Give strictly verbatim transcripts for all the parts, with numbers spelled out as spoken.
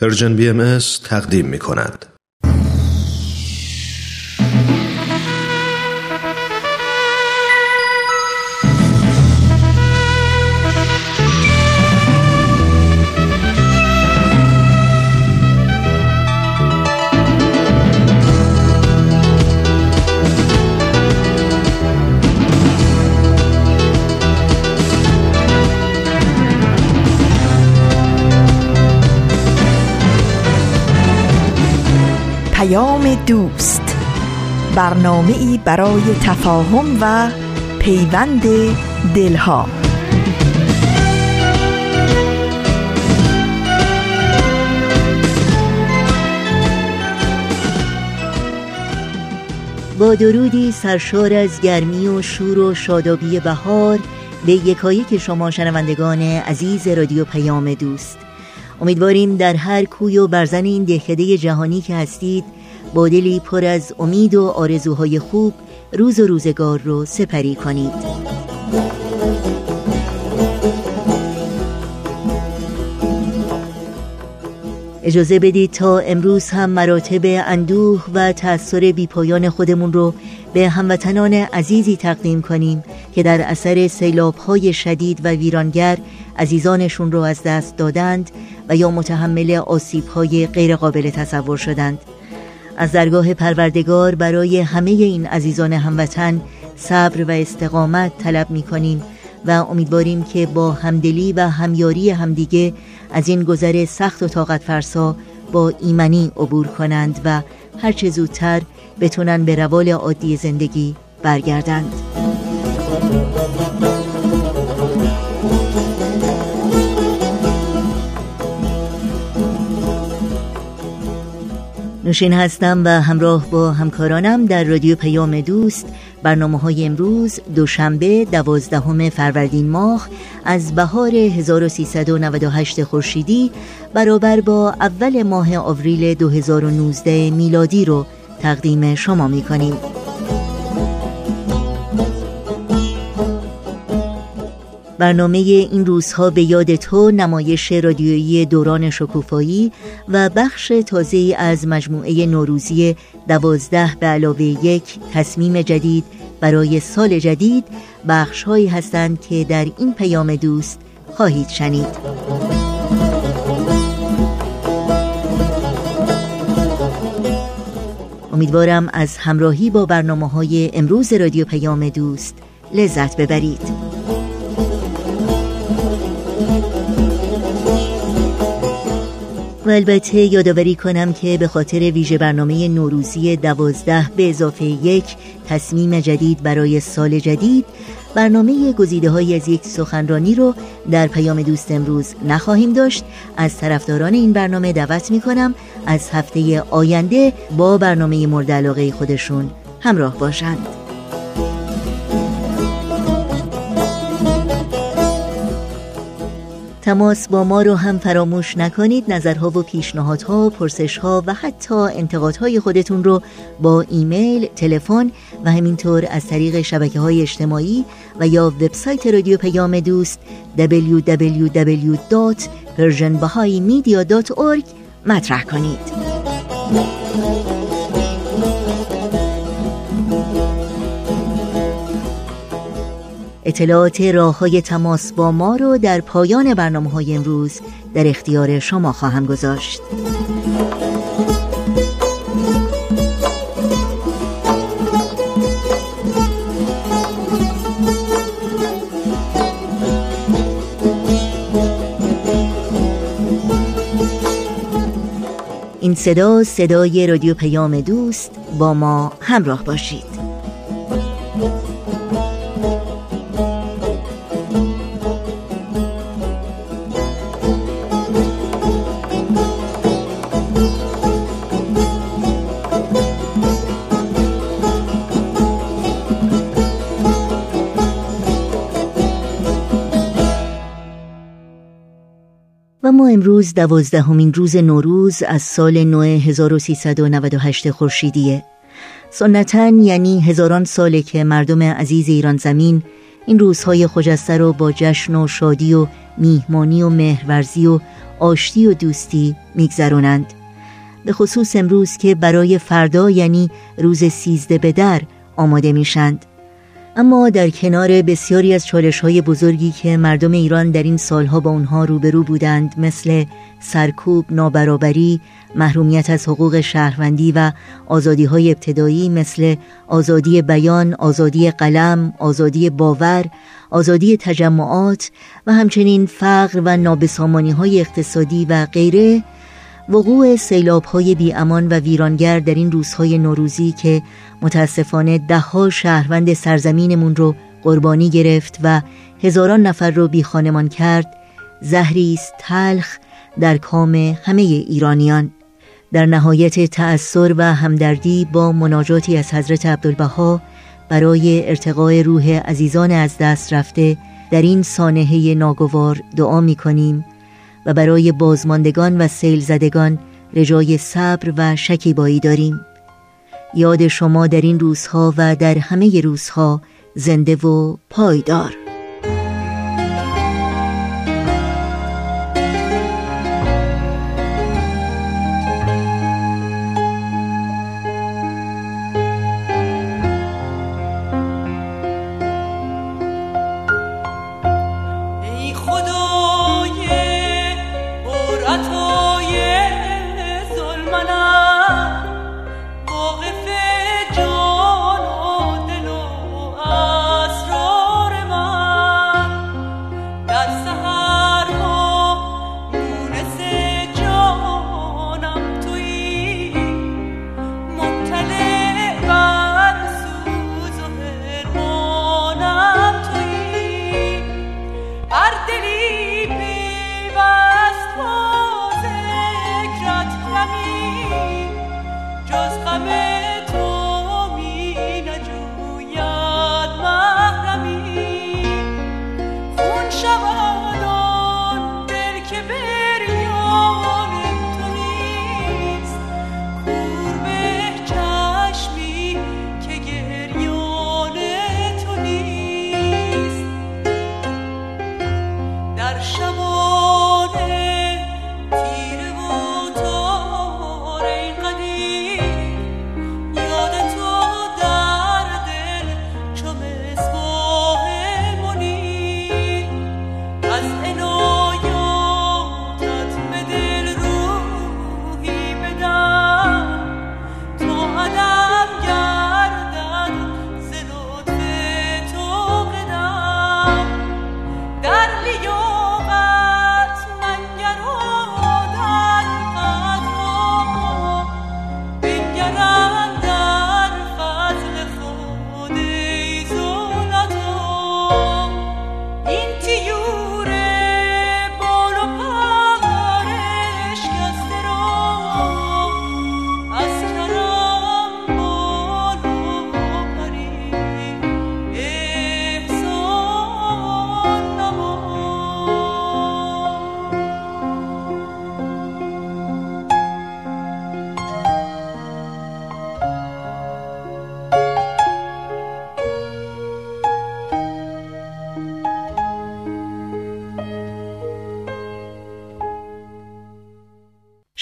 پرژن بی ام اس تقدیم می‌کند. دوست، برنامه‌ای برای تفاهم و پیوند دلها. با درودی سرشار از گرمی و شور و شادابی بهار به یکایک شما شنوندگان عزیز رادیو پیام دوست، امیدواریم در هر کوی و برزن این دهکده جهانی که هستید با دلی پر از امید و آرزوهای خوب روز و روزگار رو سپری کنید. اجازه بدید تا امروز هم مراتب اندوه و تأثیر بیپایان خودمون رو به هموطنان عزیزی تقدیم کنیم که در اثر سیلاب‌های شدید و ویرانگر عزیزانشون رو از دست دادند و یا متحمل آسیب‌های غیرقابل تصور شدند. از درگاه پروردگار برای همه این عزیزان هموطن صبر و استقامت طلب می‌کنیم و امیدواریم که با همدلی و همیاری همدیگه از این گذر سخت و طاقت فرسا با ایمنی عبور کنند و هر چه زودتر بتونن به روال عادی زندگی برگردند. نوشین هستم و همراه با همکارانم در رادیو پیام دوست برنامه‌های امروز دوشنبه دوازدهم فروردین ماه از بهار هزار و سیصد و نود و هشت خورشیدی برابر با اول ماه آوریل دو هزار و نوزده میلادی رو تقدیم شما می‌کنیم. برنامه این روزها به یاد تو نمایش رادیویی دوران شکوفایی و بخش تازه از مجموعه نوروزی دوازده به علاوه یک تصمیم جدید برای سال جدید بخش هایی هستند که در این پیام دوست خواهید شنید. امیدوارم از همراهی با برنامه‌های امروز رادیو پیام دوست لذت ببرید. و البته یادآوری کنم که به خاطر ویژه برنامه نوروزی دوازده به اضافه یک تصمیم جدید برای سال جدید برنامه گزیده های از یک سخنرانی رو در پیام دوست امروز نخواهیم داشت. از طرفداران این برنامه دعوت می کنم از هفته آینده با برنامه مورد علاقه خودشون همراه باشند. تماس با ما رو هم فراموش نکنید. نظرها و پیشنهادها، پرسشها و حتی انتقادهای خودتون رو با ایمیل، تلفن و همینطور از طریق شبکه‌های اجتماعی و یا وبسایت رادیو پیام دوست دبلیو دبلیو دبلیو دات پرژن بهایی مدیا دات اورگ مطرح کنید. اطلاعات راه‌های تماس با ما رو در پایان برنامه‌های امروز در اختیار شما خواهم گذاشت. این صدا صدای رادیو پیام دوست، با ما همراه باشید. ما امروز دوازدهمین روز نوروز از سال نو هزار و سیصد و نود و هشت خورشیدیه. سنتاً یعنی هزاران ساله که مردم عزیز ایران زمین این روزهای خجسته رو با جشن و شادی و میهمانی و مهرورزی و آشتی و دوستی میگذرونند. به خصوص امروز که برای فردا یعنی روز سیزده به در آماده میشند. اما در کنار بسیاری از چالش‌های بزرگی که مردم ایران در این سالها با اونها روبرو بودند، مثل سرکوب، نابرابری، محرومیت از حقوق شهروندی و آزادی‌های ابتدایی مثل آزادی بیان، آزادی قلم، آزادی باور، آزادی تجمعات و همچنین فقر و نابسامانی‌های اقتصادی و غیره، وقوع سیلاب‌های بی‌امان و ویرانگر در این روزهای نوروزی که متاسفانه ده‌ها شهروند سرزمینمون رو قربانی گرفت و هزاران نفر رو بی خانمان کرد، زهری است تلخ در کام همه ایرانیان. در نهایت تأثر و همدردی با مناجاتی از حضرت عبدالبها برای ارتقاء روح عزیزان از دست رفته در این سانحه ناگوار دعا می‌کنیم و برای بازماندگان و سیل زدگان رجای صبر و شکیبایی داریم. یاد شما در این روزها و در همه روزها زنده و پایدار.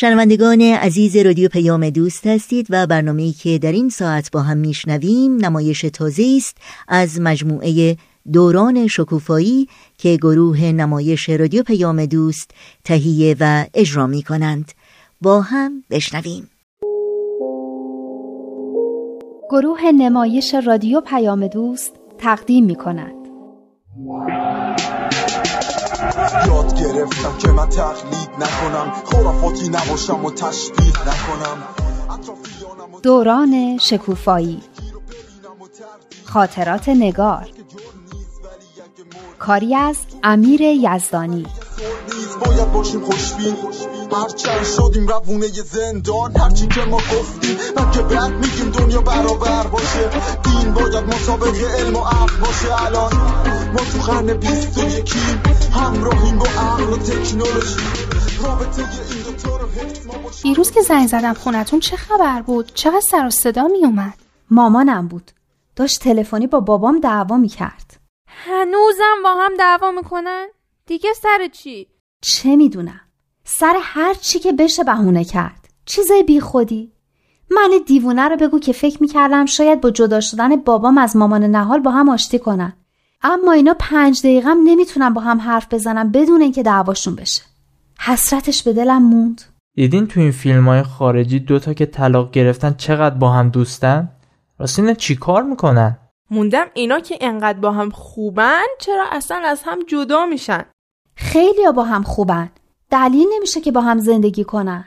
شنوندگان عزیز رادیو پیام دوست هستید و برنامه‌ای که در این ساعت با هم میشنویم نمایش تازه است از مجموعه دوران شکوفایی که گروه نمایش رادیو پیام دوست تهیه و اجرا می‌کنند. با هم بشنویم. گروه نمایش رادیو پیام دوست تقدیم می‌کند. یاد گرفتم که من تقلید نکنم، خرافاتی نباشم و تشبیه نکنم. دوران شکوفایی، خاطرات نگار، کاری از امیر یزدانی. باید باشیم خوشبین، هرچند شدیم روونه زندان، هرچی که ما گفتیم من که بد میگیم دنیا برابر باشه، دین باید مسابقه علم و عقل باشه. الان ما تو قرن بیست و یکیم، همراهیم با عقل و تکنولوژی، رابطه این دوتا رو حفظ ما باشه. دیروز که زنگ زدم خونتون چه خبر بود؟ چقدر سر و صدا میومد؟ مامانم بود، داشت تلفنی با بابام دعوا میکرد. هنوزم با هم دعوا میکنن؟ دیگه سر چی؟ چه میدونم، سر هر چی که بشه بهونه کرد. چیزای بی خودی. من دیوونه رو بگو که فکر میکردم شاید با جدا شدن بابام از مامان نهال با هم آشتی کنن. اما اینا پنج دقیقه هم نمیتونن با هم حرف بزنن بدون اینکه دعواشون بشه. حسرتش به دلم موند. دیدین تو این فیلم‌های خارجی دوتا که طلاق گرفتن چقدر با هم دوستن؟ راست اینا چیکار میکنن؟ موندم اینا که انقدر با هم خوبن چرا اصلا از هم جدا میشن؟ خیلی‌ها با هم خوبن. دلیل نمیشه که با هم زندگی کنن.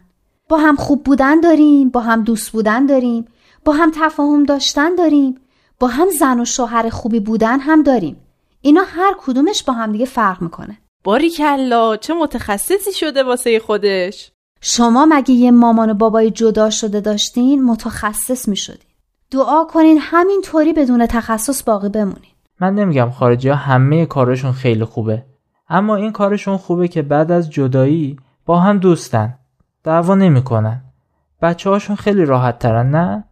با هم خوب بودن داریم، با هم دوست بودن داریم، با هم تفاهم داشتن داریم، با هم زن و شوهر خوبی بودن هم داریم. اینا هر کدومش با هم دیگه فرق میکنه. باریکلا، چه متخصصی شده واسه خودش. شما مگه یه مامان و بابای جدا شده داشتین متخصص میشدین. دعا کنین همین طوری بدون تخصص باقی بمونین. من نمیگم خارجی‌ها همه کارشون خیلی خوبه، اما این کارشون خوبه که بعد از جدایی با هم دوستن، دعوا نمی‌کنن. بچه‌هاشون خیلی راحت ترن، نه؟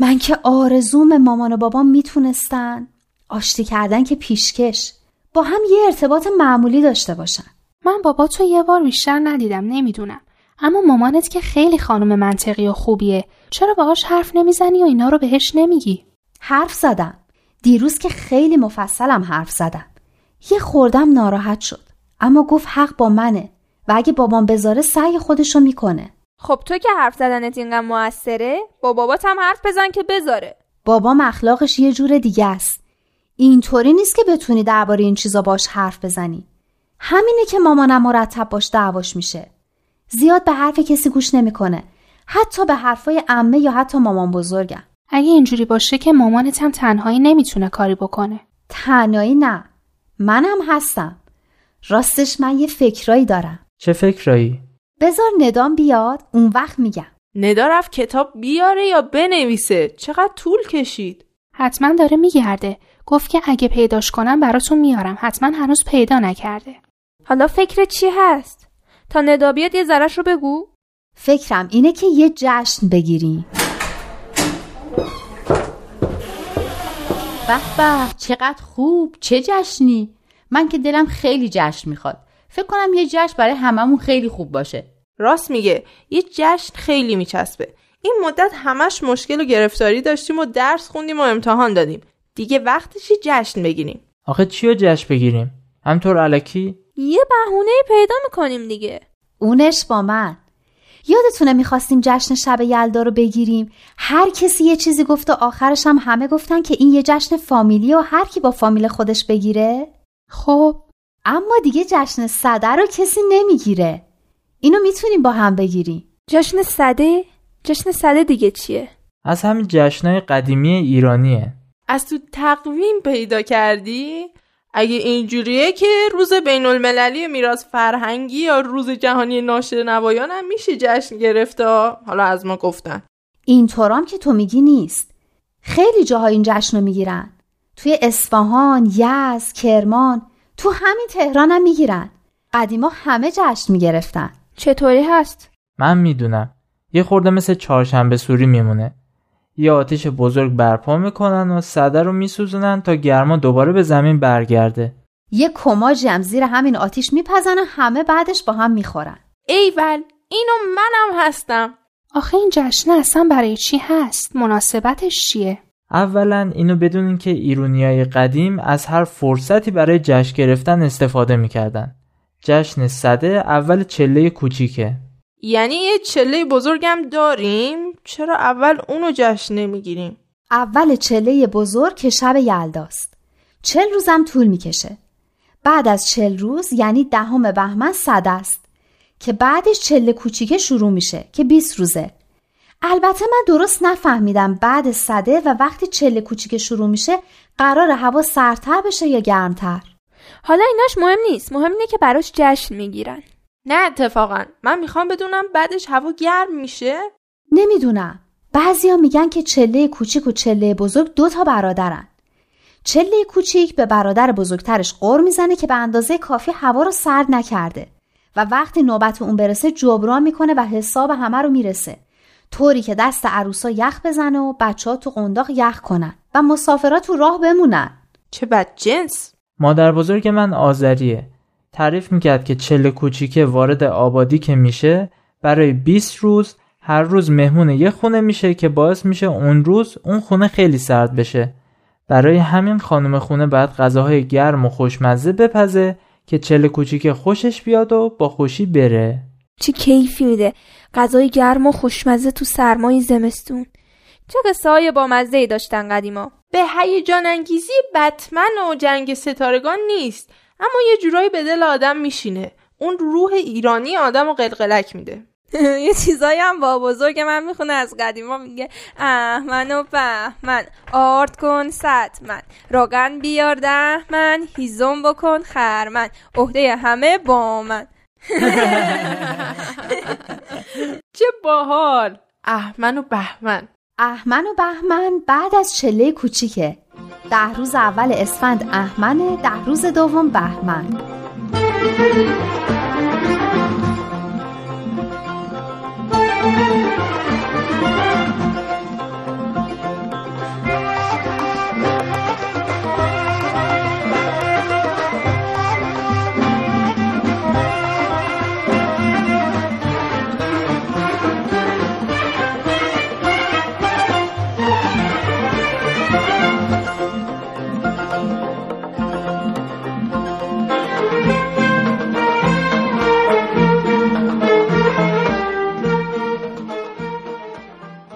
من که آرزوم مامان و بابام میتونستن آشتی کردن که پیشکش با هم یه ارتباط معمولی داشته باشن. من باباتو یه بار بیشتر ندیدم، نمیدونم، اما مامانت که خیلی خانم منطقی و خوبیه، چرا باهاش حرف نمیزنی و اینا رو بهش نمیگی؟ حرف زدم. دیروز که خیلی مفصلم حرف زدم. یه خوردم ناراحت شد، اما گفت حق با منه و اگه بابام بذاره سعی خودشو میکنه. خب تو که حرف زدنت اینقدر موثره، با بابات هم حرف بزن که بذاره. بابام اخلاقش یه جور دیگه است. اینطوری نیست که بتونی درباره این چیزا باش حرف بزنی. همینه که مامانم مرتب باش دعواش میشه. زیاد به حرف کسی گوش نمیکنه، حتی به حرفای عمه یا حتی مامان بزرگم. اگه اینجوری باشه که مامانت هم تنهایی نمیتونه کاری بکنه. تنهایی نه، منم هستم. راستش من یه فکرایی دارم. چه فکرایی؟ بذار ندام بیاد اون وقت میگم. ندا رفت کتاب بیاره یا بنویسه، چقدر طول کشید. حتما داره میگرده. گفت که اگه پیداش کنم براتون میارم، حتما هنوز پیدا نکرده. حالا فکر چی هست؟ تا ندا بیاد یه ذره‌اش رو بگو. فکرم اینه که یه جشن بگیریم. به به، چقدر خوب، چه جشنی؟ من که دلم خیلی جشن میخواد. فکر کنم یه جشن برای هممون خیلی خوب باشه. راست میگه، یه جشن خیلی میچسبه. این مدت همش مشکل و گرفتاری داشتیم و درس خوندیم و امتحان دادیم. دیگه وقتش یه جشن بگیریم. آخه چیو جشن بگیریم؟ همطور الکی؟ یه بهونه پیدا میکنیم دیگه. اونش با من. یادتونه میخواستیم جشن شب یلدا رو بگیریم، هر کسی یه چیزی گفت و آخرش هم همه گفتن که این یه جشن فامیلیه و هر کی با فامیل خودش بگیره. خب اما دیگه جشن سده رو کسی نمیگیره. اینو میتونیم با هم بگیریم. جشن سده؟ جشن سده دیگه چیه؟ از همین جشنای قدیمی ایرانیه. از تو تقویم پیدا کردی؟ اگه اینجوریه که روز بین المللی میراث فرهنگی یا روز جهانی ناشنوایان هم میشه جشن گرفت. حالا از ما گفتن. اینطورام که تو میگی نیست. خیلی جاها این جشن رو میگیرن. توی اصفهان، یزد، کرمان، تو همین تهران هم میگیرن. قدیما همه جشن میگرفتن. چطوری هست؟ من میدونم. یه خورده مثل چهارشنبه سوری میمونه. یه آتش بزرگ برپا میکنن و سده رو میسوزونن تا گرما دوباره به زمین برگرده. یه کماجی هم زیر همین آتش میپزنن، همه بعدش با هم میخورن. ایول، اینو منم هستم. آخه این جشن اصلا برای چی هست؟ مناسبتش چیه؟ اولا اینو بدونین که ایرانیای قدیم از هر فرصتی برای جشن گرفتن استفاده میکردن. جشن سده اول چله کوچیکه. یعنی یه چله بزرگم داریم، چرا اول اونو جشن نمیگیریم؟ اول چله بزرگ که شب یلداست. چل روزم طول میکشه. بعد از چل روز یعنی دهم بهمن صده است که بعدش چله کوچیکه شروع میشه که بیست روزه. البته من درست نفهمیدم بعد صده و وقتی چله کوچیکه شروع میشه قرار هوا سردتر بشه یا گرمتر. حالا ایناش مهم نیست، مهم اینه که براش جشن میگیرن. نه اتفاقا من میخوام بدونم بعدش هوا گرم میشه؟ نمیدونم. بعضیا میگن که چله کوچیک و چله بزرگ دو تا برادرن. چله کوچیک به برادر بزرگترش قُر میزنه که به اندازه کافی هوا رو سرد نکرده و وقتی نوبت اون برسه جبران میکنه و حساب همه رو میرسه، طوری که دست عروسا یخ بزنه و بچه‌ها تو قنداق یخ کنن و مسافرها تو راه بمونن. چه بدجنس. مادر بزرگ من آذریه. تعریف میکرد که چله کوچیکه وارد آبادی که میشه برای بیست روز هر روز مهمون یه خونه میشه که باعث میشه اون روز اون خونه خیلی سرد بشه. برای همین خانم خونه باید غذاهای گرم و خوشمزه بپزه که چله کوچیکه خوشش بیاد و با خوشی بره. چه کیفی میده غذای گرم و خوشمزه تو سرمای زمستون. چه قصه‌های بامزه‌ای داشتن قدیما. به هیجان انگیزی بتمن و جنگ ستارگان نیست، اما یه جورایی به دل آدم میشینه. اون روح ایرانی آدمو قلقلک میده. یه چیزایی هم با بزرگ من میخونه از قدیما، میگه احمن و بهمن آرد کن ستمن، روغن بیار دهمن، هیزم بکن خرمن، عهده همه با من. چه باحال. احمن و بهمن احمن و بهمن بعد از چله کوچیکه. ده روز اول اسفند احمنه، ده روز دوم بهمن.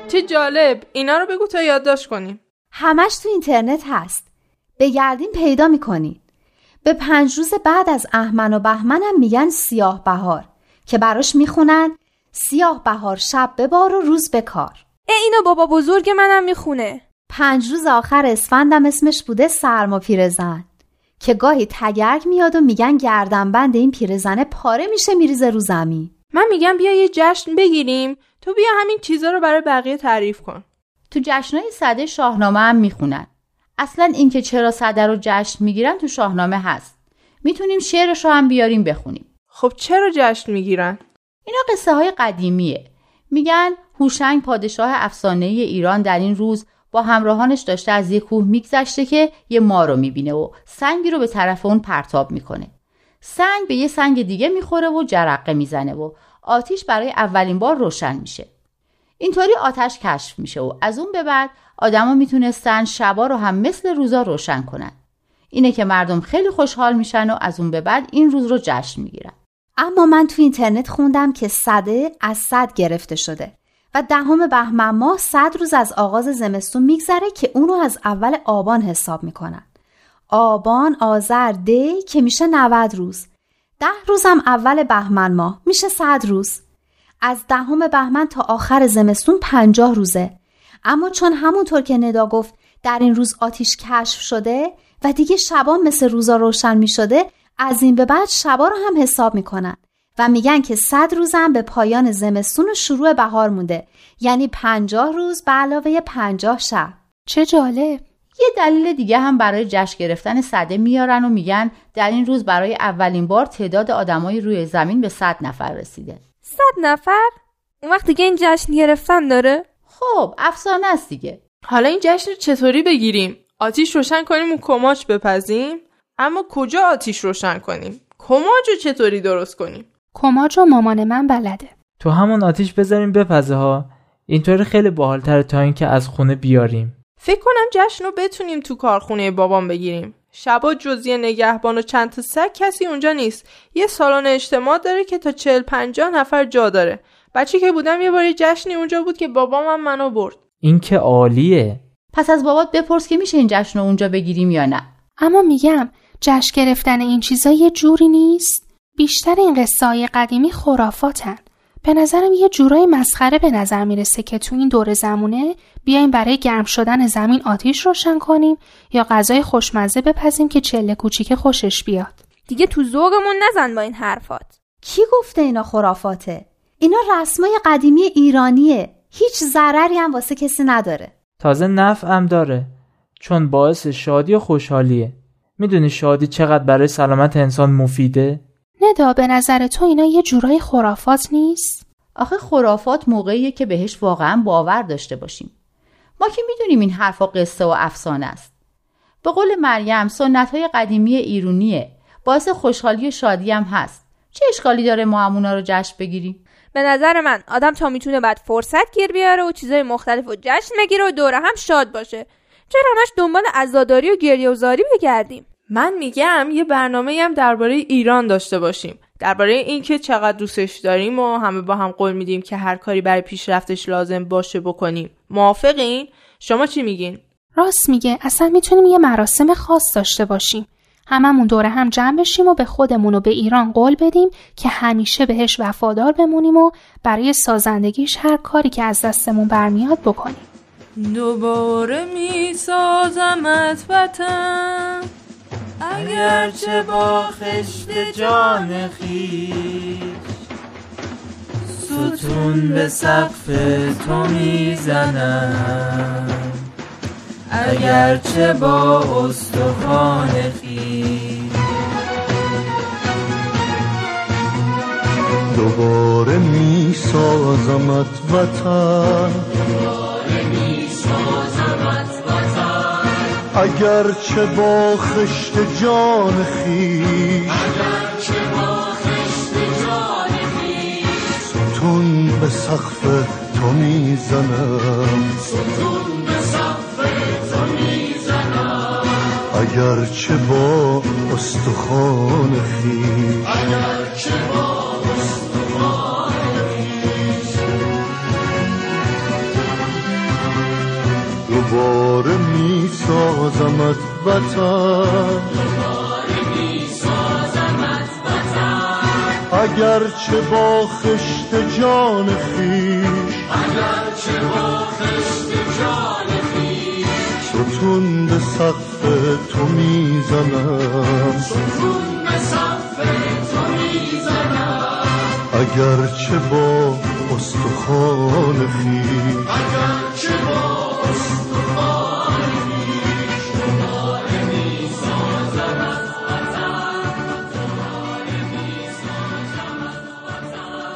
چه جالب، اینا رو بگو تا یادداشت کنیم. همش تو اینترنت هست، بگردیم پیدا میکنین. به پنج روز بعد از احمن و بهمن هم میگن سیاه بهار که براش میخونن سیاه بهار شب ببار و روز بکار. ای اینو بابا بزرگ منم میخونه. پنج روز آخر اسفندم اسمش بوده سرما پیرزن که گاهی تگرگ میاد و میگن گردنبند این پیرزنه پاره میشه میریزه رو زمین. من میگم بیا یه جشن بگیریم، تو بیا همین چیزا رو برای بقیه تعریف کن. تو جشنای سده شاهنامه هم میخونن. اصلا این که چرا سده رو جشن میگیرن تو شاهنامه هست. میتونیم شعرش رو هم بیاریم بخونیم. خب چرا جشن میگیرن؟ اینا قصه های قدیمیه. میگن هوشنگ پادشاه افسانه‌ای ایران در این روز با همراهانش داشته از یه کوه میگذشته که یه مارو میبینه و سنگی رو به طرف اون پرتاب میکنه. سنگ به یه سنگ دیگه میخوره و جرقه میزنه و آتیش برای اولین بار روشن میشه. اینطوری آتش کشف میشه و از اون به بعد آدما میتونستن شبا رو هم مثل روزا روشن کنن. اینه که مردم خیلی خوشحال میشن و از اون به بعد این روز رو جشن میگیرن. اما من تو اینترنت خوندم که صده از صد گرفته شده و دهم بهمن ماه صد روز از آغاز زمستون میگذره که اونو از اول آبان حساب میکنن. آبان آذر دی که میشه نود روز. ده روز هم اول بهمن ماه میشه صد روز. از دهم بهمن تا آخر زمستون پنجاه روزه. اما چون همونطور که ندا گفت در این روز آتیش کشف شده و دیگه شبا مثل روزا روشن میشده، از این به بعد شبا رو هم حساب میکنن و میگن که صد روز هم به پایان زمستون و شروع بهار مونده، یعنی پنجاه روز به علاوه پنجاه شب. چه جالب. یه دلیل دیگه هم برای جشن گرفتن صده میارن و میگن در این روز برای اولین بار تعداد آدمای روی زمین به صد نفر رسیده. صد نفر؟ اون وقت دیگه این جشن گرفتن داره؟ خب افسانه است دیگه. حالا این جشن رو چطوری بگیریم؟ آتیش روشن کنیم و کماج بپزیم؟ اما کجا آتیش روشن کنیم؟ کماج رو چطوری درست کنیم؟ کماج رو مامان من بلده. تو همون آتیش بذاریم بپزه ها. اینطوری خیلی باحال‌تره تا اینکه از خونه بیاریم. فکر کنم جشن رو بتونیم تو کارخونه بابام بگیریم. شبا جزیه نگهبان و چند تا سگ کسی اونجا نیست. یه سالن اجتماع داره که تا چهل پنجاه نفر جا داره. بچه که بودم یه بار جشنی اونجا بود که بابام هم منو برد. این که عالیه. پس از بابات بپرس که میشه این جشن رو اونجا بگیریم یا نه. اما میگم جشن گرفتن این چیزا یه جوری نیست. بیشتر این قصه‌های قدیمی خرافاتن. به نظرم یه جورای مسخره به نظر میرسه که تو این دور زمونه بیایم برای گرم شدن زمین آتیش روشن کنیم یا غذای خوشمزه بپزیم که چله کوچیکه خوشش بیاد. دیگه تو ذوقمون نزن با این حرفات. کی گفته اینا خرافاته؟ اینا رسمای قدیمی ایرانیه. هیچ ضرری هم واسه کسی نداره. تازه نفعم داره، چون باعث شادی و خوشحالیه. میدونی شادی چقدر برای سلامت انسان مفیده؟ ندا به نظر تو اینا یه جورای خرافات نیست؟ آخه خرافات موقعیه که بهش واقعا باور داشته باشیم. ما که میدونیم این حرفا قصه و افسانه است. به قول مریم سنت‌های قدیمی ایرانیه. باعث خوشحالی و شادی هم هست. چه اشکالی داره ما همونا رو جشن بگیریم؟ به نظر من آدم تا میتونه بعد فرصت گیر بیاره و چیزای مختلف رو جشن بگیره و دوره هم شاد باشه. چرا همش دنبال عزاداری و گریه و زاری بگردیم؟ من میگم یه برنامه‌ای هم درباره ایران داشته باشیم. درباره اینکه چقدر دوستش داریم و همه با هم قول میدیم که هر کاری برای پیشرفتش لازم باشه بکنیم. موافقین؟ شما چی میگین؟ راست میگه. اصلا میتونیم یه مراسم خاص داشته باشیم. هممون دوره هم جمع بشیم و به خودمون و به ایران قول بدیم که همیشه بهش وفادار بمونیم و برای سازندگیش هر کاری که از دستمون برمیاد بکنیم. دوباره میسازمت وطن اگرچه با خشت جان خیش، ستون به سقف تو میزنم اگرچه با استخوان خیش. دوباره میسازمت وطن اگر چه با خشت جان خیش، اگر چه با خشت جان خیش، ستون به سقف تو میزنم، ستون به سقف تو میزنم اگر چه با استخوان خیش، اگر چه با استخوان خیش. دوباره میسازمت وطن، دوباره میسازمت وطن اگرچه با خشت جان خیش، اگرچه با خشت جان خیش، ستون به سقف تو میزنم، ستون به سقف تو میزنم اگرچه با استخوان خیش، اگرچه با استخوان.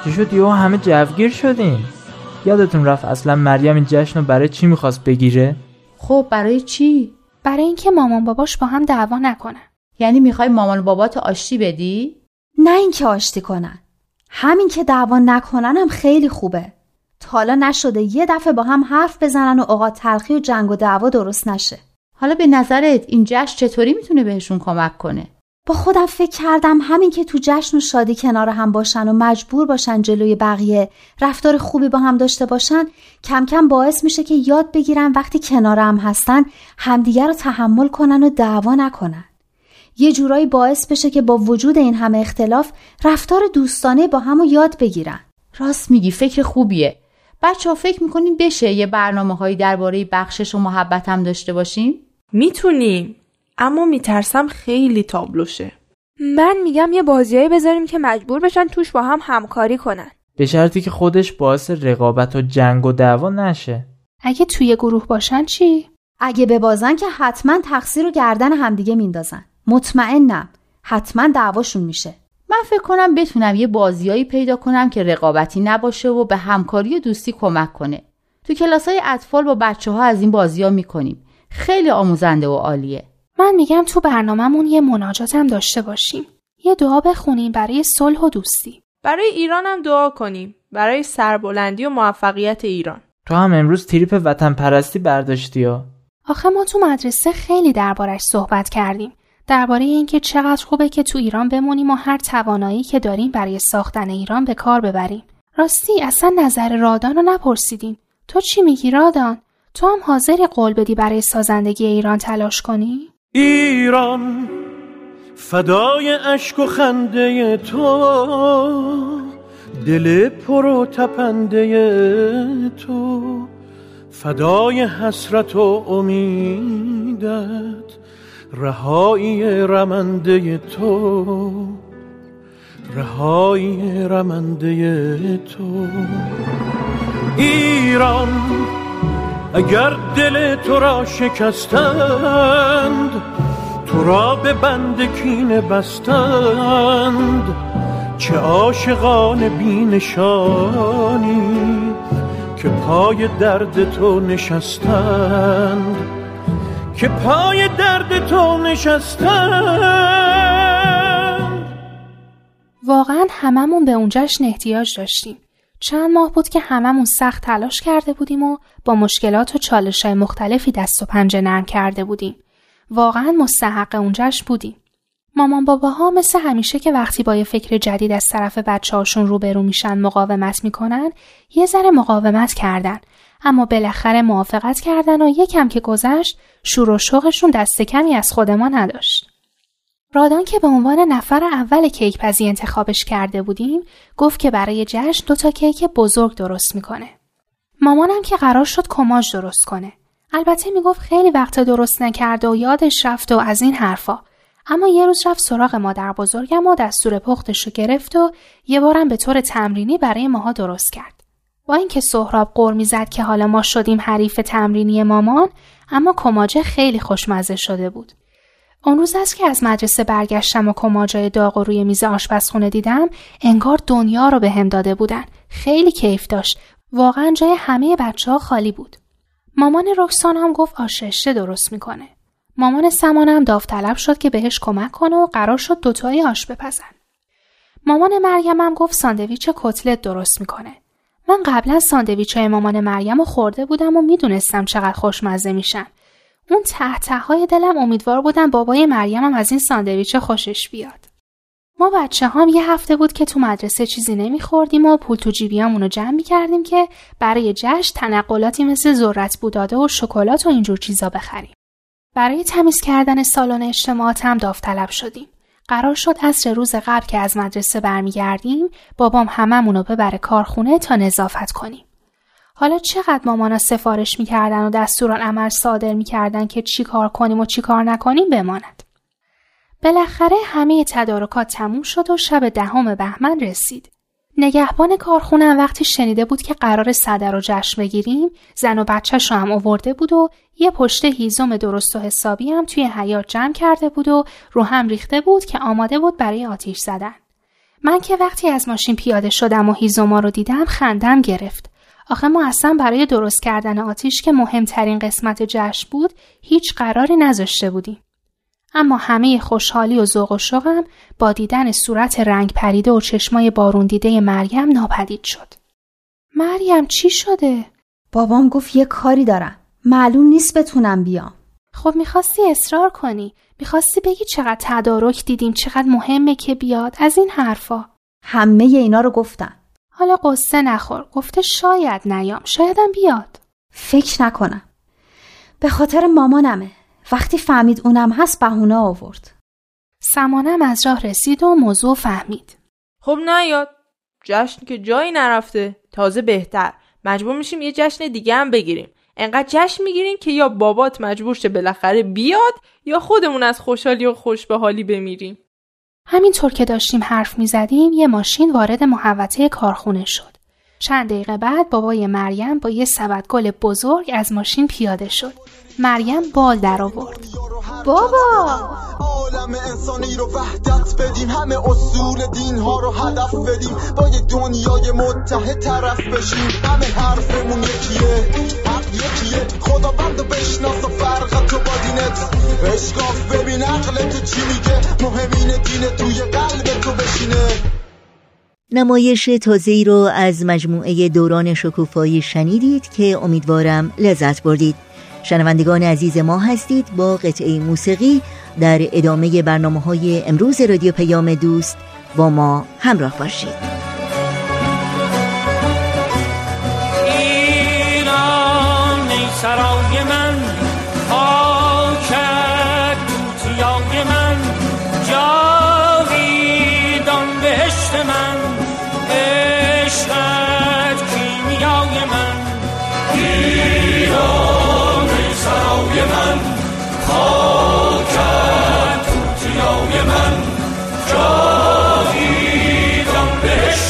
چی شد یهو همه جوگیر شدین؟ یادتون رفت اصلا مریم این جشن رو برای چی میخواست بگیره؟ خب برای چی؟ برای اینکه مامان باباش با هم دعوا نکنن. یعنی میخوای مامان بابات آشتی بدی؟ نه اینکه آشتی کنن. همین که دعوا نکنن هم خیلی خوبه. تا حالا نشده یه دفعه با هم حرف بزنن و اوقات تلخی و جنگ و دعوا درست نشه. حالا به نظرت این جشن چطوری میتونه بهشون کمک کنه؟ با خودم فکر کردم همین که تو جشن و شادی کنار هم باشن و مجبور باشن جلوی بقیه رفتار خوبی با هم داشته باشن، کم کم باعث میشه که یاد بگیرن وقتی کنار هم هستن همدیگر رو تحمل کنن و دعوا نکنن. یه جورایی باعث بشه که با وجود این همه اختلاف رفتار دوستانه با هم رو یاد بگیرن. راست میگی، فکر خوبیه. بچه‌ها فکر میکنین بشه یه برنامه‌هایی درباره بخشش و محبت هم داشته باشیم؟ میتونیم. اما میترسم خیلی تابلوشه. من میگم یه بازیایی بذاریم که مجبور بشن توش با هم همکاری کنن، به شرطی که خودش باعث رقابت و جنگ و دعوا نشه. اگه توی گروه باشن چی؟ اگه ببازن که حتما تقصیر رو گردن همدیگه میندازن. مطمئنم حتما دعواشون میشه. من فکر کنم بتونم یه بازیایی پیدا کنم که رقابتی نباشه و به همکاری و دوستی کمک کنه. تو کلاس‌های اطفال با بچه‌ها از این بازی‌ها می‌کنیم. خیلی آموزنده و عالیه. من میگم تو برنامه‌مون یه مناجات هم داشته باشیم. یه دعا بخونیم برای صلح و دوستی. برای ایران هم دعا کنیم، برای سربلندی و موفقیت ایران. تو هم امروز تریپ وطن پرستی برداشتی ها؟ آخه ما تو مدرسه خیلی دربارش صحبت کردیم. درباره اینکه چقدر خوبه که تو ایران بمونیم و هر توانایی که داریم برای ساختن ایران به کار ببریم. راستی اصلا نظر رادان رو نپرسیدیم. تو چی میگی رادان؟ تو هم حاضر قول بدی برای سازندگی ایران تلاش کنی؟ ایران فدای اشک و خنده تو، دل پر و تپنده تو، فدای حسرت و امیدت، رهایی رمنده تو، رهایی رمنده تو. ایران اگر دل تو را شکستند، تو را به بند کینه بستند، چه عاشقان بی‌نشانی که پای درد تو نشستند، که پای درد تو نشستند. واقعا هممون به اون جشن احتیاج داشتیم. چند ماه بود که هممون سخت تلاش کرده بودیم و با مشکلات و چالش‌های مختلفی دست و پنجه نرم کرده بودیم. واقعا مستحق اون جشن بودیم. مامان باباها مثل همیشه که وقتی با یه فکر جدید از طرف بچه‌هاشون روبرو میشن مقاومت میکنن، یه ذره مقاومت کردن، اما بالاخره موافقت کردن و یکم که گذشت شور و شوقشون دست کمی از خود ما نداشت. رادان که به عنوان نفر اول کیک پزی انتخابش کرده بودیم گفت که برای جشن دو تا کیک بزرگ درست میکنه. مامانم که قرار شد کماج درست کنه. البته میگفت خیلی وقت درست نکرده و یادش رفت و از این حرفا. اما یه روز رفت سراغ مادر بزرگم و دستور پختش رو گرفت و یه بارم به طور تمرینی برای ماها درست کرد. با اینکه سهراب غر می‌زد که حالا ما شدیم حریف تمرینی مامان، اما کماجه خیلی خوشمزه شده بود. اون روز است که از مدرسه برگشتم و کماجای داغ روی میز آشپزخونه دیدم، انگار دنیا رو به هم داده بودن. خیلی کیف داشت. واقعا جای همه بچه‌ها خالی بود. مامان رکسان هم گفت آشرشته درست می‌کنه. مامان سمان هم داوطلب شد که بهش کمک کنه و قرار شد دوتایی آش بپزن. مامان مریم هم گفت ساندویچ کتلت درست می‌کنه. من قبلا ساندویچ‌های مامان مریم رو خورده بودم و میدونستم چقدر خوشمزه میشن. اون ته ته‌های دلم امیدوار بودم بابای مریمم از این ساندویچ خوشش بیاد. ما بچه‌هام یه هفته بود که تو مدرسه چیزی نمیخوردیم و پول تو جیبیامون رو جمع می‌کردیم که برای جشن تنقلاتی مثل ذرت بوداده و شکلات و اینجور چیزا بخریم. برای تمیز کردن سالن اجتماعات هم داوطلب شدیم. قرار شد عصر روز قبل که از مدرسه برمیگردیم بابام هممونو ببره کارخونه تا نظافت کنیم. حالا چقدر مامانا سفارش میکردن و دستورالعمل صادر میکردن که چی کار کنیم و چی کار نکنیم بماند. بالاخره همه تدارکات تموم شد و شب دهم بهمن رسید. نگهبان کارخونه وقتی شنیده بود که قرار صدر رو جشن بگیریم، زن و بچه‌ش هم آورده بود و یه پشت هیزم درست و حسابی هم توی حیاط جمع کرده بود و رو هم ریخته بود که آماده بود برای آتیش زدن. من که وقتی از ماشین پیاده شدم و هیزما رو دیدم خندم گرفت. آخه ما اصلا برای درست کردن آتیش که مهمترین قسمت جشن بود، هیچ قراری نذاشته بودیم. اما همه خوشحالی و ذوق و شوقم با دیدن صورت رنگ پریده و چشمای بارون دیده مریم ناپدید شد. مریم چی شده؟ بابام گفت یه کاری دارم. معلوم نیست بتونم بیام. خب میخواستی اصرار کنی. میخواستی بگی چقدر تدارک دیدیم، چقدر مهمه که بیاد، از این حرفا. همه اینا رو گفتن. حالا قصه نخور. گفته شاید نیام. شایدم بیاد. فکر نکنم. به خاطر مامانمه. وقتی فهمید اونم هست بهونه آورد. سمانم از راه رسید و موضوع فهمید. خب نیاد. جشن که جایی نرفته. تازه بهتر. مجبور میشیم یه جشن دیگه هم بگیریم. انقدر جشن میگیریم که یا بابات مجبور شه بالاخره بیاد یا خودمون از خوشحالی و خوشبهالی بمیریم. همینطور که داشتیم حرف میزدیم یه ماشین وارد محوطه کارخونه شد. چند دقیقه بعد بابای مریم با یه سبد گل بزرگ از ماشین پیاده شد. مریم بال در آورد. بابا عالم انسانی رو وحدت بدیم، همه اصول دین ها رو هدف بدیم، با یه دنیای متحد طرف بشیم، همه حرفمون یکیه، حق یکیه، خداوندو بشناس و فرقت رو با دینت اشکاف، ببین عقلت چی میگه، مهمین دینه توی قلبت رو بشینه. نمایش تازه‌ای رو از مجموعه دوران شکوفایی شنیدید که امیدوارم لذت بردید. شنوندگان عزیز ما هستید با قطعه موسیقی در ادامه برنامه‌های امروز رادیو پیام دوست. با ما همراه باشید. ایران ای سرای من، خاکت توتیای من، جاویدان بهشت من، عشقت کیمیای من، ایران سراوی من، خاکت توتیای من، جاویدان بهشت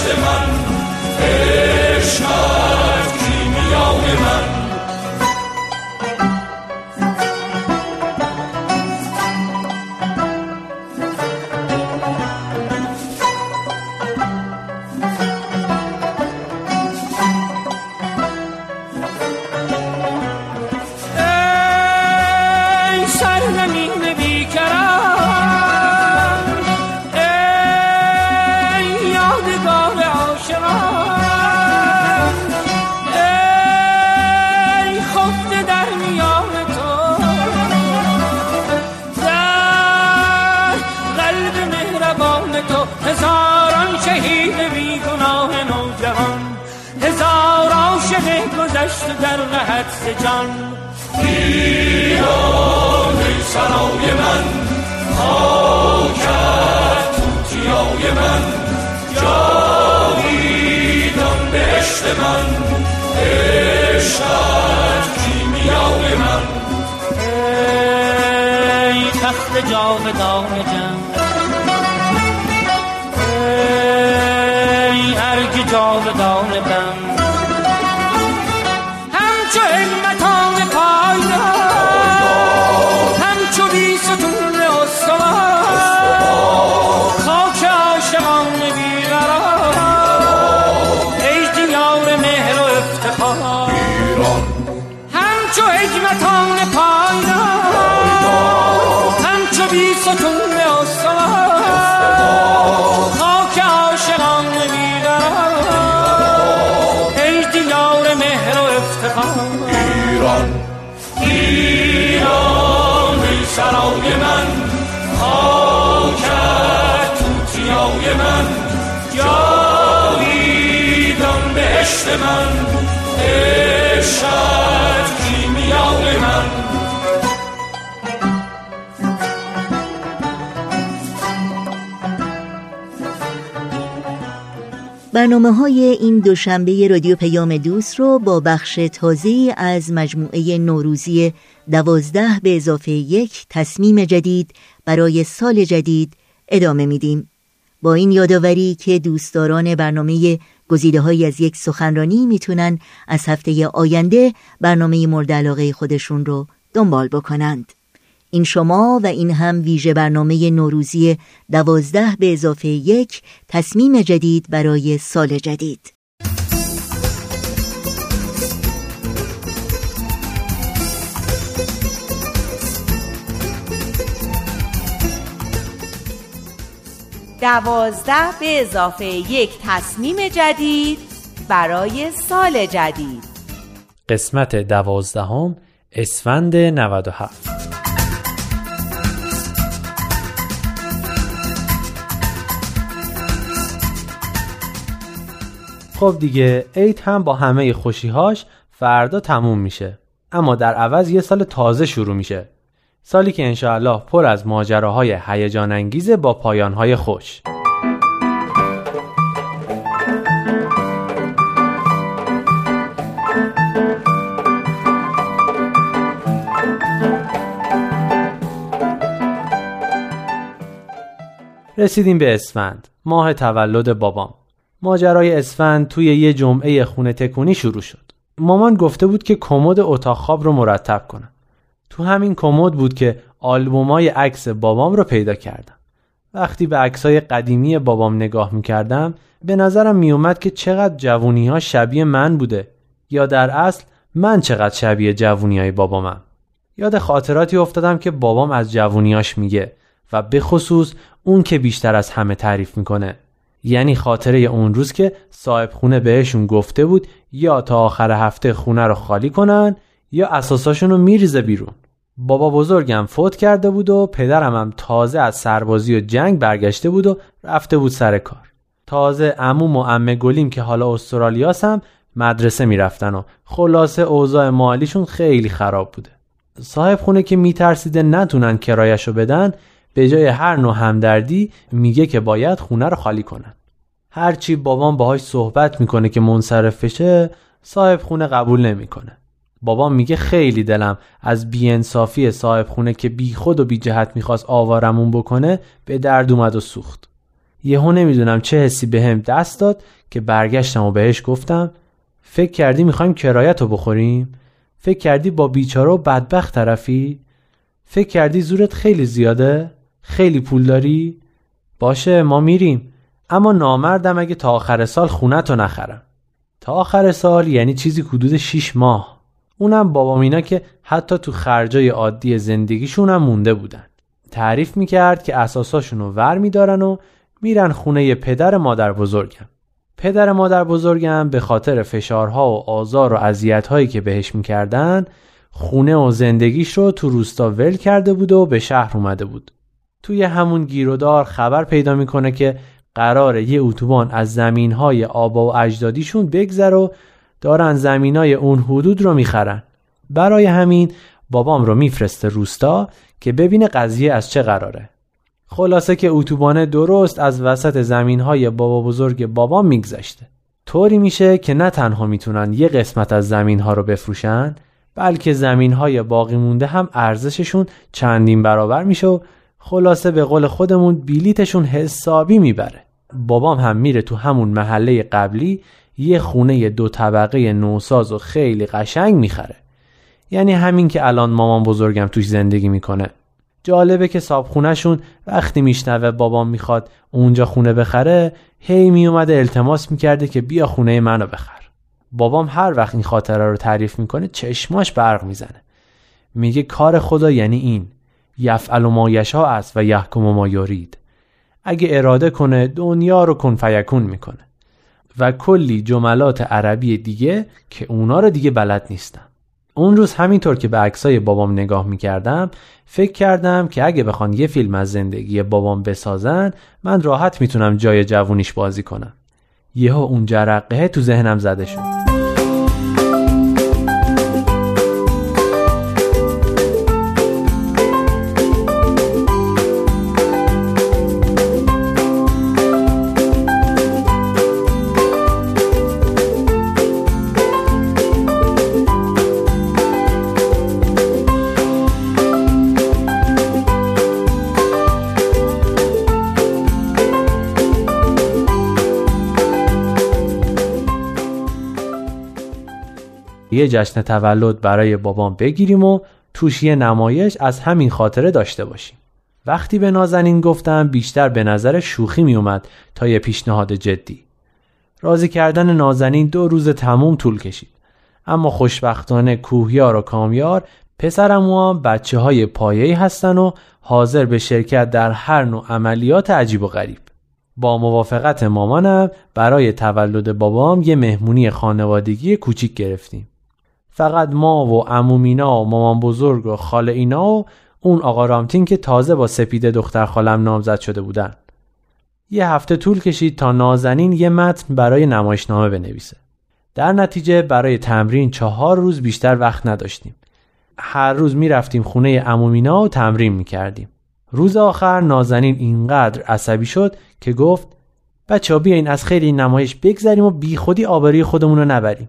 هزار عاشق گذشته در قحط جان. ایران ای سرای من، خاکت توتیای من، جاویدان بهشت من، عشقت کیمیای من. ای تخت جاودان جم، ای ارگ جاودان بم، سرای من، خاکت توتیای من، جاویدان بهشت من، عشقت کیمیای من. برنامه‌های این دوشنبه رادیو پیام دوست رو با بخش تازه از مجموعه نوروزی دوازده به اضافه یک تصمیم جدید برای سال جدید ادامه میدیم، با این یادآوری که دوستداران برنامه گزیده‌هایی از یک سخنرانی میتونن از هفته آینده برنامه مورد علاقه خودشون رو دنبال بکنند. این شما و این هم ویژه برنامه نوروزی دوازده به اضافه یک تصمیم جدید برای سال جدید. دوازده به اضافه یک تصمیم جدید برای سال جدید، قسمت دوازدهم، اسفند نود و هفت. خب دیگه عید هم با همه خوشیهاش فردا تموم میشه، اما در عوض یه سال تازه شروع میشه، سالی که انشاءالله پر از ماجراهای هیجان انگیزه با پایانهای خوش. رسیدیم به اسفند، ماه تولد بابام. ماجرای اسفند توی یه جمعه خونه تکونی شروع شد. مامان گفته بود که کمد اتاق خواب رو مرتب کنم. تو همین کمد بود که آلبومای عکس بابام رو پیدا کردم. وقتی به عکسای قدیمی بابام نگاه می‌کردم، به نظرم میومد که چقدر جوونی‌ها شبیه من بوده، یا در اصل من چقدر شبیه جوونیای بابامم. یاد خاطراتی افتادم که بابام از جوونیاش میگه و به خصوص اون که بیشتر از همه تعریف میکنه. یعنی خاطره اون روز که صاحب خونه بهشون گفته بود یا تا آخر هفته خونه رو خالی کنن یا اساساشون رو میریزه بیرون. بابا بزرگم فوت کرده بود و پدرم هم تازه از سربازی و جنگ برگشته بود و رفته بود سر کار. تازه عموم و عمه گلیم که حالا استرالیاس هم مدرسه میرفتن و خلاصه اوضاع مالیشون خیلی خراب بوده. صاحب خونه که میترسیده نتونن کرایه‌شو بدن، به جای هر نوع همدردی میگه که باید خونه رو خالی کنن. هرچی بابام باهاش صحبت میکنه که منصرف بشه، صاحب خونه قبول نمیکنه. بابام میگه خیلی دلم از بی‌انصافی صاحب خونه که بی خود و بی جهت میخواست آوارمون بکنه به درد اومد و سوخت. یهو نمیدونم چه حسی بهم دست داد که برگشتم و بهش گفتم فکر کردی میخوایم کرایت رو بخوریم؟ فکر کردی با بیچاره و بدبخت طرفی؟ فکر کردی زورت خیلی زیاده؟ خیلی پول داری؟ باشه ما میریم، اما نامردم اگه تا آخر سال خونتو نخرم. تا آخر سال یعنی چیزی حدود شش ماه. اونم بابام اینا که حتی تو خرجای عادی زندگیشون هم مونده بودن. تعریف میکرد که اساساشونو ور میدارن و میرن خونه پدر مادر بزرگم. پدر مادر بزرگم به خاطر فشارها و آزار و اذیت‌هایی که بهش میکردن، خونه و زندگیش رو تو روستا ول کرده بود و به شهر اومده بود. توی همون گیرودار خبر پیدا میکنه که قراره یه اتوبان از زمینهای آبا و اجدادیشون بگذره و دارن زمینای اون حدود رو میخرن. برای همین بابام رو میفرسته روستا که ببینه قضیه از چه قراره. خلاصه که اتوبانه درست از وسط زمینهای بابا بزرگ بابام میگذشته. طوری میشه که نه تنها میتونن یه قسمت از زمینها رو بفروشن، بلکه زمینهای باقی مونده هم ارزششون چندین برابر میشه و خلاصه به قول خودمون بیلیتشون حسابی میبره. بابام هم میره تو همون محله قبلی یه خونه دو طبقه نوساز و خیلی قشنگ میخره. یعنی همین که الان مامان بزرگم توش زندگی میکنه. جالبه که صاحب خونه‌شون وقتی میشنوه بابام میخواد اونجا خونه بخره، هی میومده التماس میکرده که بیا خونه منو بخر. بابام هر وقت این خاطره رو تعریف میکنه چشماش برق میزنه. میگه کار خدا یعنی این، یفعل ما یشاء است و یحکم ما یرید. اگه اراده کنه دنیا رو کن فیکون میکنه. و کلی جملات عربی دیگه که اونا رو دیگه بلد نیستم. اون روز همینطور که به عکسای بابام نگاه میکردم فکر کردم که اگه بخوان یه فیلم از زندگی بابام بسازن من راحت میتونم جای جوونیش بازی کنم. یهو اون جرقه تو ذهنم زده شد. یه جشن تولد برای بابام بگیریم و توش یه نمایش از همین خاطره داشته باشیم. وقتی به نازنین گفتم بیشتر به نظر شوخی می اومد تا یه پیشنهاد جدی. راضی کردن نازنین دو روز تموم طول کشید. اما خوشبختانه کوهیار و کامیار پسرمو هم بچه های پایه‌ای هستن و حاضر به شرکت در هر نوع عملیات عجیب و غریب. با موافقت مامانم برای تولد بابام یه مهمونی خانوادگی کوچیک گرفتیم. فقط ما و عمو مینا و مامان بزرگ و خاله اینا و اون آقا رامتین که تازه با سپیده دختر خالم نامزد شده بودن. یه هفته طول کشید تا نازنین یه متن برای نمایشنامه بنویسه. در نتیجه برای تمرین چهار روز بیشتر وقت نداشتیم. هر روز میرفتیم خونه عمو مینا و تمرین میکردیم. روز آخر نازنین اینقدر عصبی شد که گفت بچه‌ها بیاین از خیلی نمایش بگذریم و بی خودی آبروی خودمون رو نبریم.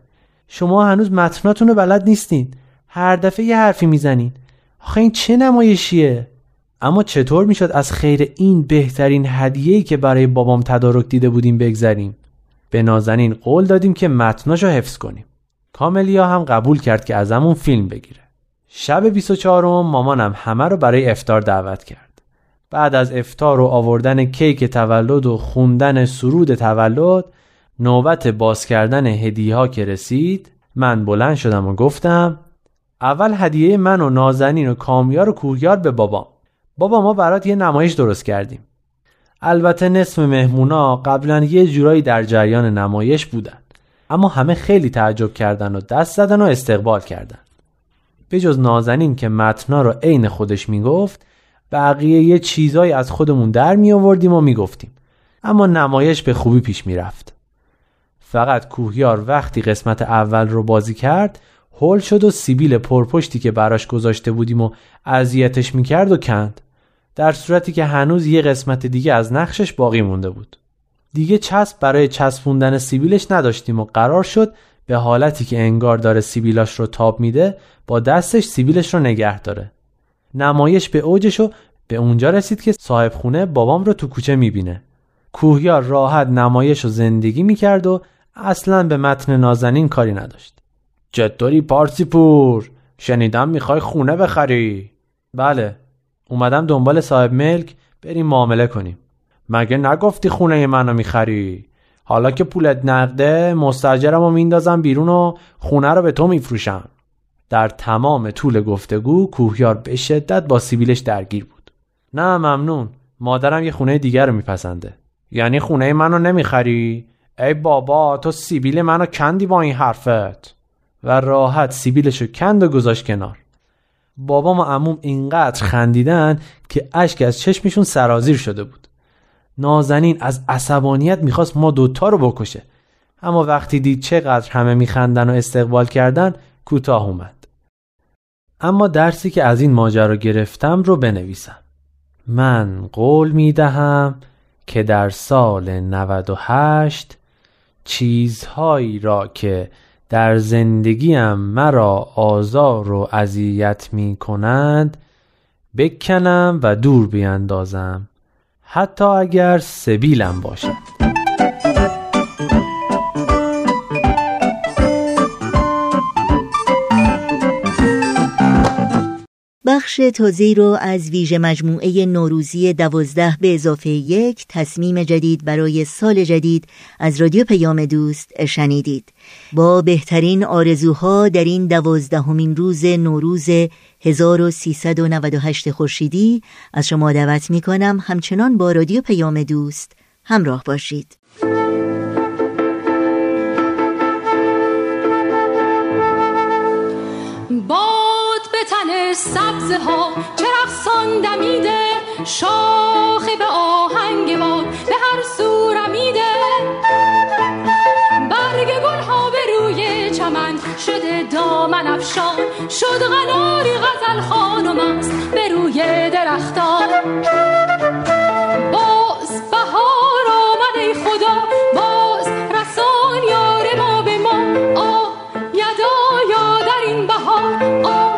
شما هنوز متناتون رو بلد نیستین. هر دفعه یه حرفی میزنین. آخه این چه نمایشیه؟ اما چطور میشد از خیر این بهترین هدیه‌ای که برای بابام تدارک دیده بودیم بگذریم؟ به نازنین قول دادیم که متناشو حفظ کنیم. کاملیا هم قبول کرد که ازمون فیلم بگیره. شب بیست و چهارم مامانم همه رو برای افطار دعوت کرد. بعد از افطار و آوردن کیک تولد و خوندن سرود تولد، نوبت باز کردن هدیه ها که رسید من بلند شدم و گفتم اول هدیه من و نازنین و کامیار و کوهیار به بابام. بابا ما برات یه نمایش درست کردیم. البته نصف مهمونا قبلا یه جورایی در جریان نمایش بودن، اما همه خیلی تعجب کردن و دست زدن و استقبال کردن. به جز نازنین که متنا رو عین خودش میگفت، بقیه یه چیزایی از خودمون در می آوردیم و میگفتیم، اما نمایش به خوبی پیش میرفت. فقط کوهیار وقتی قسمت اول رو بازی کرد هول شد و سیبیل پرپشتی که براش گذاشته بودیم و اذیتش میکرد و کند، در صورتی که هنوز یه قسمت دیگه از نقشش باقی مونده بود. دیگه چسب برای چسبوندن سیبیلش نداشتیم و قرار شد به حالتی که انگار داره سیبیلاش رو تاب میده با دستش سیبیلش رو نگه داره. نمایش به اوجش و به اونجا رسید که صاحب خونه بابام رو تو کوچه میبینه. کوهیار راحت نمایش رو زندگی میکرد و اصلا به متن نازنین کاری نداشت. چطوری پارسی پور؟ شنیدم میخوای خونه بخری. بله، اومدم دنبال صاحب ملک بریم معامله کنیم. مگه نگفتی خونه منو میخری؟ حالا که پولت نقده مستاجرم رو میندازم بیرون و خونه رو به تو میفروشم. در تمام طول گفتگو کوهیار به شدت با سیبیلش درگیر بود. نه ممنون، مادرم یه خونه دیگر رو میپسنده. یعنی خونه منو نمیخری؟ ای بابا تو سیبیل منو کندی با این حرفت. و راحت سیبیلشو کند و گذاشت کنار. بابام و عموم اینقدر خندیدن که اشک از چشمشون سرازیر شده بود. نازنین از عصبانیت میخواست ما دوتا رو بکشه، اما وقتی دید چقدر همه میخندن و استقبال کردن کوتاه اومد. اما درسی که از این ماجرا گرفتم رو بنویسم. من قول میدهم که در سال نود و هشت چیزهایی را که در زندگیم مرا آزار و اذیت می کنند بکنم و دور بیندازم، حتی اگر سبیلم باشد. بخش تازه رو از ویژه مجموعه نوروزی دوازده به اضافه یک تصمیم جدید برای سال جدید از رادیو پیام دوست شنیدید. با بهترین آرزوها در این دوازدهمین روز نوروز هزار و سیصد و نود و هشت خورشیدی از شما دعوت می‌کنم همچنان با رادیو پیام دوست همراه باشید. سبزه ها چه رقصان دمیده، شاخه به آهنگ باد به هر سو رمیده، برگ گل ها به روی چمن شده دامن افشان، شد قناری غزل خانم است به روی درختان. باز بهار آمد ای خدا، باز رسان یار ما به ما، آ یدا یا در این بهار، آ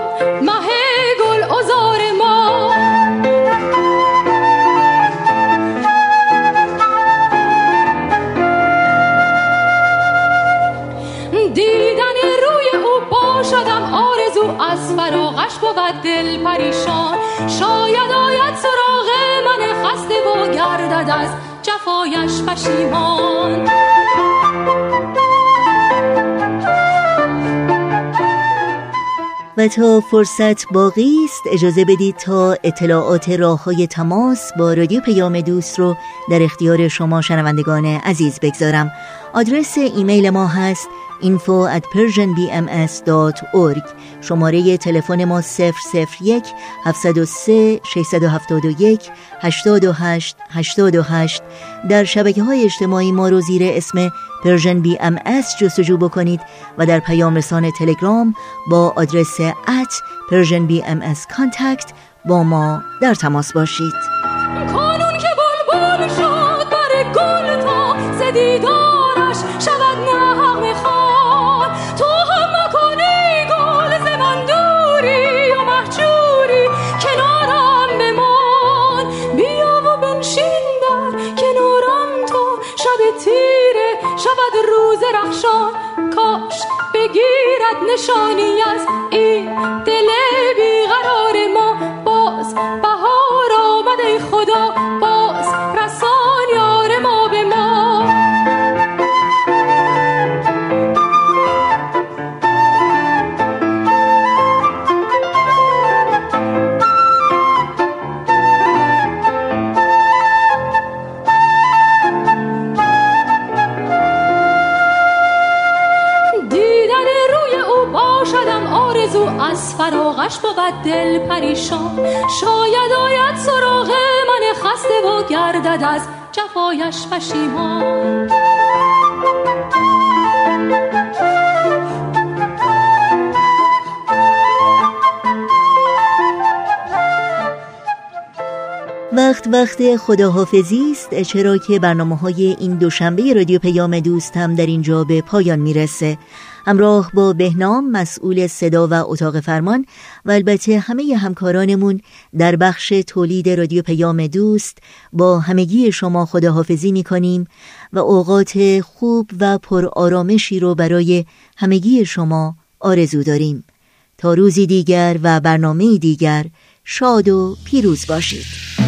از فراقش بود دل پریشان، شاید آید سراغ من خسته و گردد از جفایش پشیمان. و تا فرصت باقی است اجازه بدید تا اطلاعات راه‌های تماس با رادیو پیام دوست رو در اختیار شما شنوندگان عزیز بگذارم. آدرس ایمیل ما هست اینفو ات پرژن بی ام اس دات اورگ. شماره تلفن ما صفر صفر یک هفت صفر سه شش هفت یک هشت هشت هشت هشت. در شبکه‌های اجتماعی ما رو زیر اسم پرژن بی ام اس جستجو بکنید و در پیام رسان تلگرام با آدرس ات پرژن بی ام اس کانتکت با ما در تماس باشید. کانون که بلبل شد بر گل تا زدیدارش شود نغمه خوان، تو هم مکنی گل ز من دوری و مهجوری، کنارم بمان بیا و بنشین در کنارم، تو شب تیره شود روز رخشان، کاش بگیرد نشانی از این دل بیقرار ما. باز بهار آمد ای خدا، باز رسان یار ما به ما. از فراقش بود دل پریشان، شاید آید سراغ من خسته و گردد از جفایش پشیمان. وقت وقت خداحافظی است، چرا که برنامه‌های این دوشنبه رادیو پیام دوست هم در اینجا به پایان میرسه. همراه با بهنام مسئول صدا و اتاق فرمان و البته همه همکارانمون در بخش تولید رادیو پیام دوست با همگی شما خداحافظی میکنیم و اوقات خوب و پرآرامشی رو برای همگی شما آرزو داریم. تا روزی دیگر و برنامه دیگر شاد و پیروز باشید.